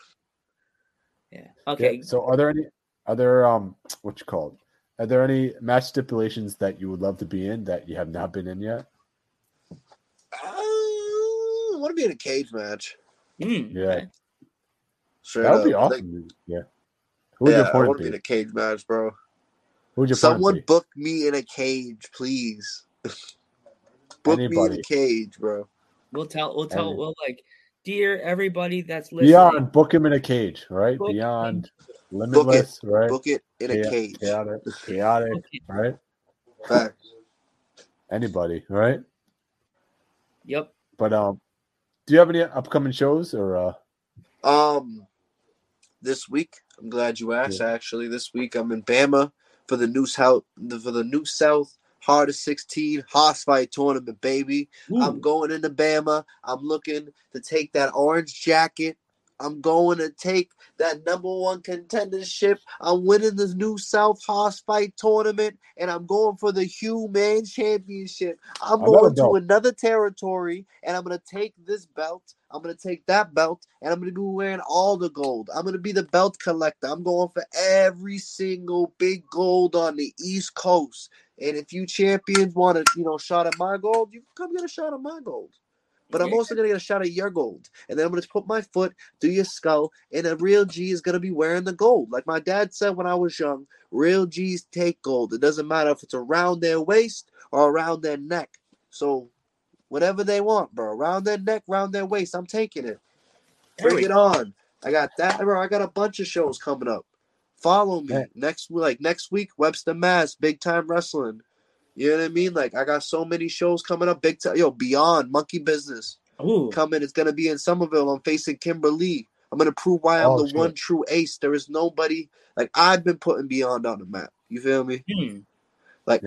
Yeah. Okay. Yeah. So, Are there any match stipulations that you would love to be in that you have not been in yet? I want to be in a cage match. Yeah. Sure. That would be awesome. I want to be in a cage match, bro. Someone book me in a cage, please. Book me in a cage, bro. We'll tell. We'll like. Dear everybody that's listening, Beyond, book him in a cage, right? Beyond, Limitless, right? Book it in a cage. Chaotic, right? Facts. Anybody, right? Yep. But do you have any upcoming shows or? This week, I'm glad you asked. Yeah. Actually, this week I'm in Bama for the New South. Hard of 16, Hoss Fight Tournament, baby. Ooh. I'm going into Bama. I'm looking to take that orange jacket. I'm going to take that number one contendership. I'm winning the New South Hoss Fight Tournament, and I'm going for the Human Championship. I'm going to another territory, and I'm going to take this belt. I'm going to take that belt, and I'm going to be wearing all the gold. I'm going to be the belt collector. I'm going for every single big gold on the East Coast. And if you champions want to, shot at my gold, you come get a shot at my gold. But I'm also going to get a shot at your gold. And then I'm going to put my foot through your skull, and a real G is going to be wearing the gold. Like my dad said when I was young, real Gs take gold. It doesn't matter if it's around their waist or around their neck. So whatever they want, bro. Around their neck, around their waist. I'm taking it. Bring it on. I got that, bro. I got a bunch of shows coming up. Follow me next week. Webster, Mass, Big Time Wrestling. You know what I mean? Like I got so many shows coming up. Big Time, Beyond, Monkey Business. Ooh. Coming. It's gonna be in Somerville. I'm facing Kimberly. I'm gonna prove why I'm one true ace. There is nobody like I've been putting Beyond on the map. You feel me?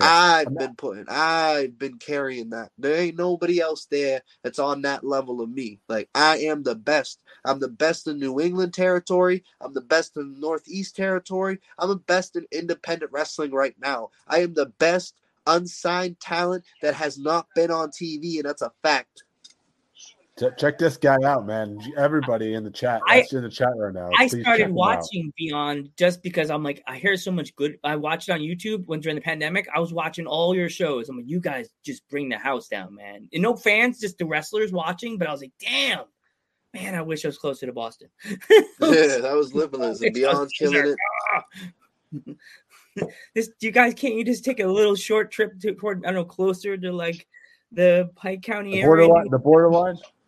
I've been carrying that. There ain't nobody else there that's on that level of me. Like, I am the best. I'm the best in New England territory. I'm the best in the Northeast territory. I'm the best in independent wrestling right now. I am the best unsigned talent that has not been on TV, and that's a fact. Check this guy out, man. Everybody in the chat. That's in the chat right now. I started watching Beyond just because I'm like, I hear so much good. I watched it on YouTube when during the pandemic. I was watching all your shows. I'm like, you guys just bring the house down, man. And no fans, just the wrestlers watching. But I was like, damn, man, I wish I was closer to Boston. That was Limitless. And Beyond's killing it. Can't you just take a little short trip toward, I don't know, closer to like the Pike County area? The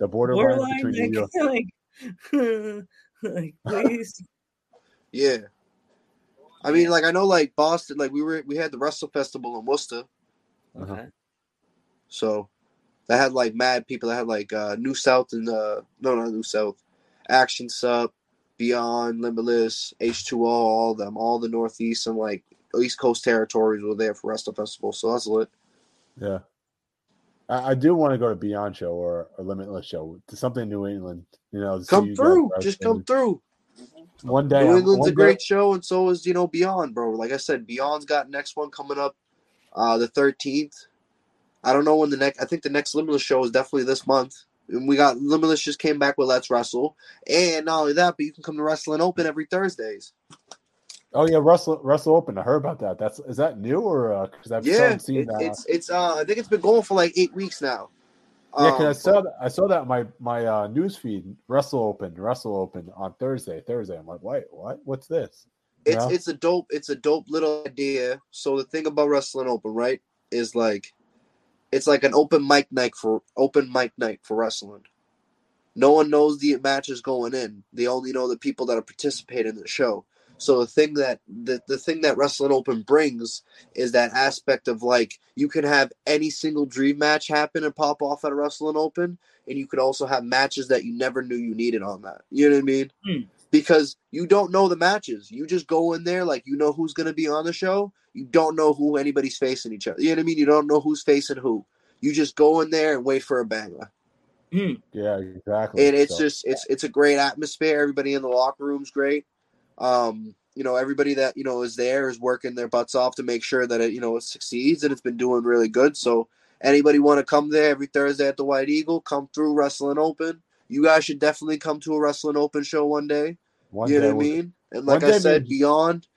borderline between you. Please. Yeah. I mean, like, I know, like, Boston, like, we had the Wrestle Festival in Worcester. Okay. So that had, like, mad people. That had, like, New South and, not New South, Action Sub, Beyond, Limitless, H2O, all of them, all the Northeast and, like, East Coast territories were there for Wrestle Festival. So that's lit. Yeah. I do want to go to Beyond show or a Limitless show, to something in New England. You know, come through, just come through. One day, New England's a great show, and so is Beyond, bro. Like I said, Beyond's got next one coming up, the 13th. I don't know when the next. I think the next Limitless show is definitely this month. And we got Limitless just came back with Let's Wrestle, and not only that, but you can come to Wrestling Open every Thursdays. Oh yeah, Wrestle Open. I heard about that. Is that new or because I've seen that? It's I think it's been going for like 8 weeks now. Yeah, because I saw that in my newsfeed. Wrestle Open on Thursday. I'm like, what? What's this? It's a dope little idea. So the thing about Wrestling Open, right, is like it's like an open mic night for wrestling. No one knows the matches going in. They only know the people that are participating in the show. So the thing that Wrestling Open brings is that aspect of, like, you can have any single dream match happen and pop off at a Wrestling Open, and you could also have matches that you never knew you needed on that. You know what I mean? Mm. Because you don't know the matches. You just go in there like you know who's going to be on the show. You don't know who anybody's facing each other. You know what I mean? You don't know who's facing who. You just go in there and wait for a banger. Mm. Yeah, exactly. And it's it's a great atmosphere. Everybody in the locker room's great. Everybody that, is there is working their butts off to make sure that it, it succeeds, and it's been doing really good. So anybody want to come there every Thursday at the White Eagle, come through Wrestling Open. You guys should definitely come to a Wrestling Open show one day. You know what I mean? And like I said, Beyond,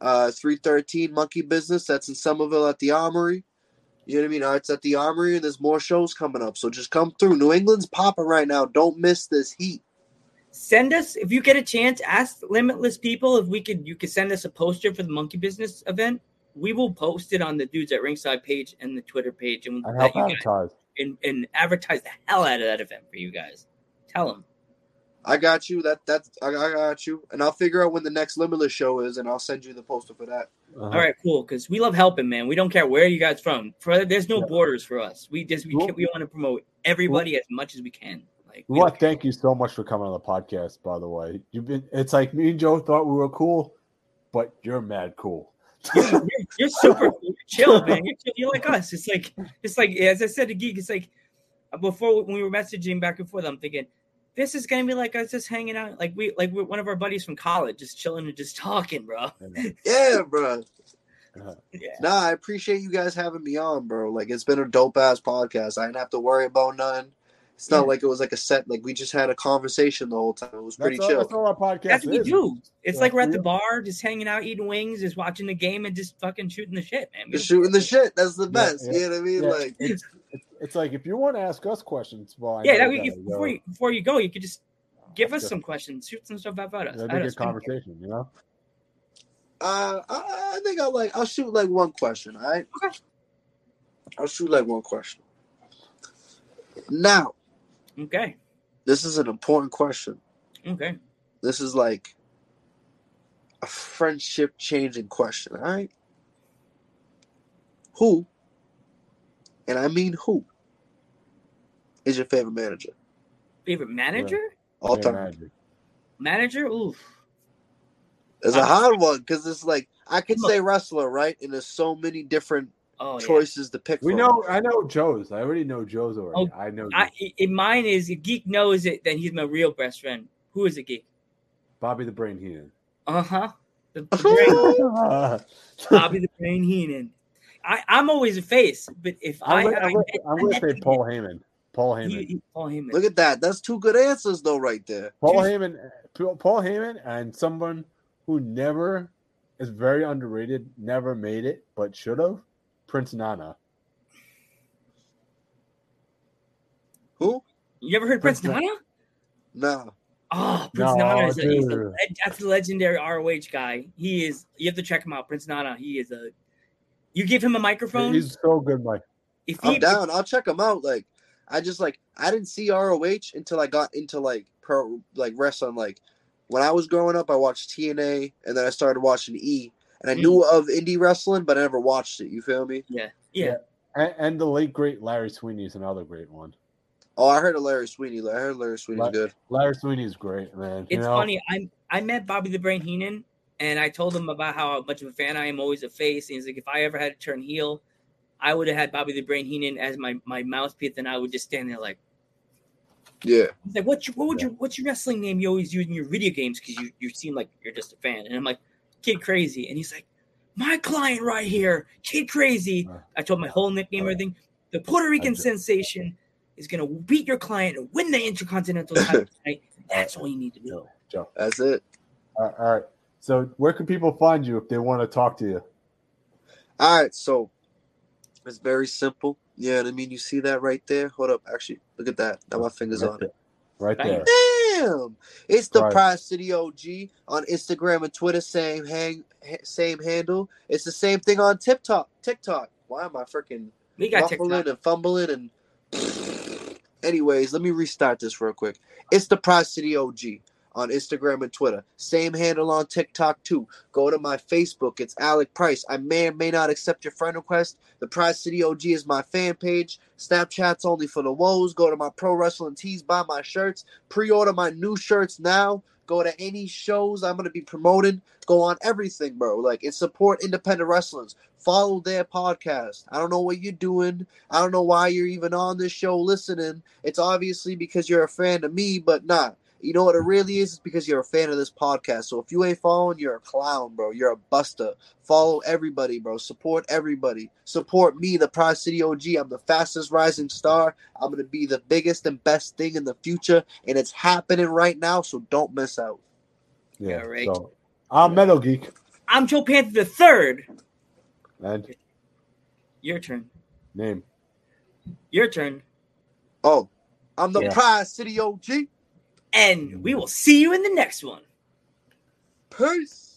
313 Monkey Business, that's in Somerville at the Armory. You know what I mean? It's at the Armory, and there's more shows coming up. So just come through. New England's popping right now. Don't miss this heat. Send us, if you get a chance, ask Limitless people if you could send us a poster for the Monkey Business event. We will post it on the Dudes at Ringside page and the Twitter page, and advertise the hell out of that event for you guys. Tell them. I got you. I got you, and I'll figure out when the next Limitless show is, and I'll send you the poster for that. Uh-huh. All right, cool. Because we love helping, man. We don't care where you guys from. There's no borders for us. We want to promote everybody as much as we can. Like, we want to thank you so much for coming on the podcast, by the way. It's like me and Joe thought we were cool, but you're mad cool. You're super chill, man. You're like us. It's like as I said to Geek, it's like before when we were messaging back and forth, I'm thinking this is gonna be like us just hanging out, we're one of our buddies from college, just chilling and just talking, bro. Yeah, bro. Yeah. Nah, I appreciate you guys having me on, bro. Like, it's been a dope ass podcast. I didn't have to worry about nothing. It's not like it was like a set. Like, we just had a conversation the whole time. It was pretty chill. That's all our podcast is. That's what we do. It's like we're at the bar, just hanging out, eating wings, just watching the game, and just fucking shooting the shit, man. Just shooting the shit. That's the best. Yeah. You know what I mean? Yeah. Like, it's like if you want to ask us questions, before you go, you could just give us some questions, shoot some stuff about us. That'd be a good conversation, you know. I think I'll shoot like one question. All right. Okay. I'll shoot like one question. Now. Okay. This is an important question. Okay. This is like a friendship changing question, all right? Who, and I mean who, is your favorite manager? Favorite manager? Yeah. All time. Manager? Oof. It's a hard one because it's like I could say wrestler, right? And there's so many different choices to pick. I know Joe's. I already know Joe's already. Oh, I know. Mine is, if Geek knows it, then he's my real best friend. Who is a Geek? Bobby the Brain Heenan. Uh-huh. Bobby the Brain Heenan. I'm always a face, but if I'm going to say Paul Heyman. Paul Heyman. Paul Heyman. Look at that. That's two good answers, though, right there. Paul Heyman and someone who never is very underrated, never made it, but should have. Prince Nana. Who? You ever heard Prince Nana? No. Oh, Prince Nana is that's a legendary ROH guy. He is. You have to check him out, Prince Nana. He is a. You give him a microphone. He's so good, Mike. I'm down. I'll check him out. Like, I didn't see ROH until I got into pro wrestling. Like, when I was growing up, I watched TNA, and then I started watching E. And I knew of indie wrestling, but I never watched it. You feel me? Yeah. And the late great Larry Sweeney is another great one. Oh, I heard of Larry Sweeney. I heard Larry Sweeney's good. Larry Sweeney's great, man. It's funny. I met Bobby the Brain Heenan, and I told him about how much of a fan I am, always a face. And he's like, if I ever had to turn heel, I would have had Bobby the Brain Heenan as my mouthpiece, and I would just stand there like, yeah. He's like, what's your wrestling name you always use in your video games? Because you seem like you're just a fan. And I'm like, Kid Crazy. And he's like, my client right here, Kid Crazy. I told my whole nickname and everything. The Puerto Rican sensation is going to beat your client and win the Intercontinental title tonight. That's all you need to know. Joe. That's it. All right. So where can people find you if they want to talk to you? All right. So it's very simple. Yeah, I mean, you see that right there? Hold up. Actually, look at that. Now my finger's on it. Right there. Damn. It's the Pride City OG on Instagram and Twitter. Same handle. It's the same thing on TikTok. Why am I freaking mumbling and fumbling and... Anyways, let me restart this real quick. It's the Pride City OG on Instagram and Twitter. Same handle on TikTok too. Go to my Facebook. It's Alec Price. I may or may not accept your friend request. The Pride City OG is my fan page. Snapchat's only for the woes. Go to my Pro Wrestling Tees. Buy my shirts. Pre-order my new shirts now. Go to any shows I'm going to be promoting. Go on everything, bro. Like, and support independent wrestlers. Follow their podcast. I don't know what you're doing. I don't know why you're even on this show listening. It's obviously because you're a fan of me, but not. You know what it really is? It's because you're a fan of this podcast. So if you ain't following, you're a clown, bro. You're a buster. Follow everybody, bro. Support everybody. Support me, the Pride City OG. I'm the fastest rising star. I'm going to be the biggest and best thing in the future. And it's happening right now, so don't miss out. Yeah, right. So, I'm Metal Geek. I'm Joe Panther the Third. And your turn. Name. Your turn. Oh, I'm the Pride City OG. And we will see you in the next one. Peace.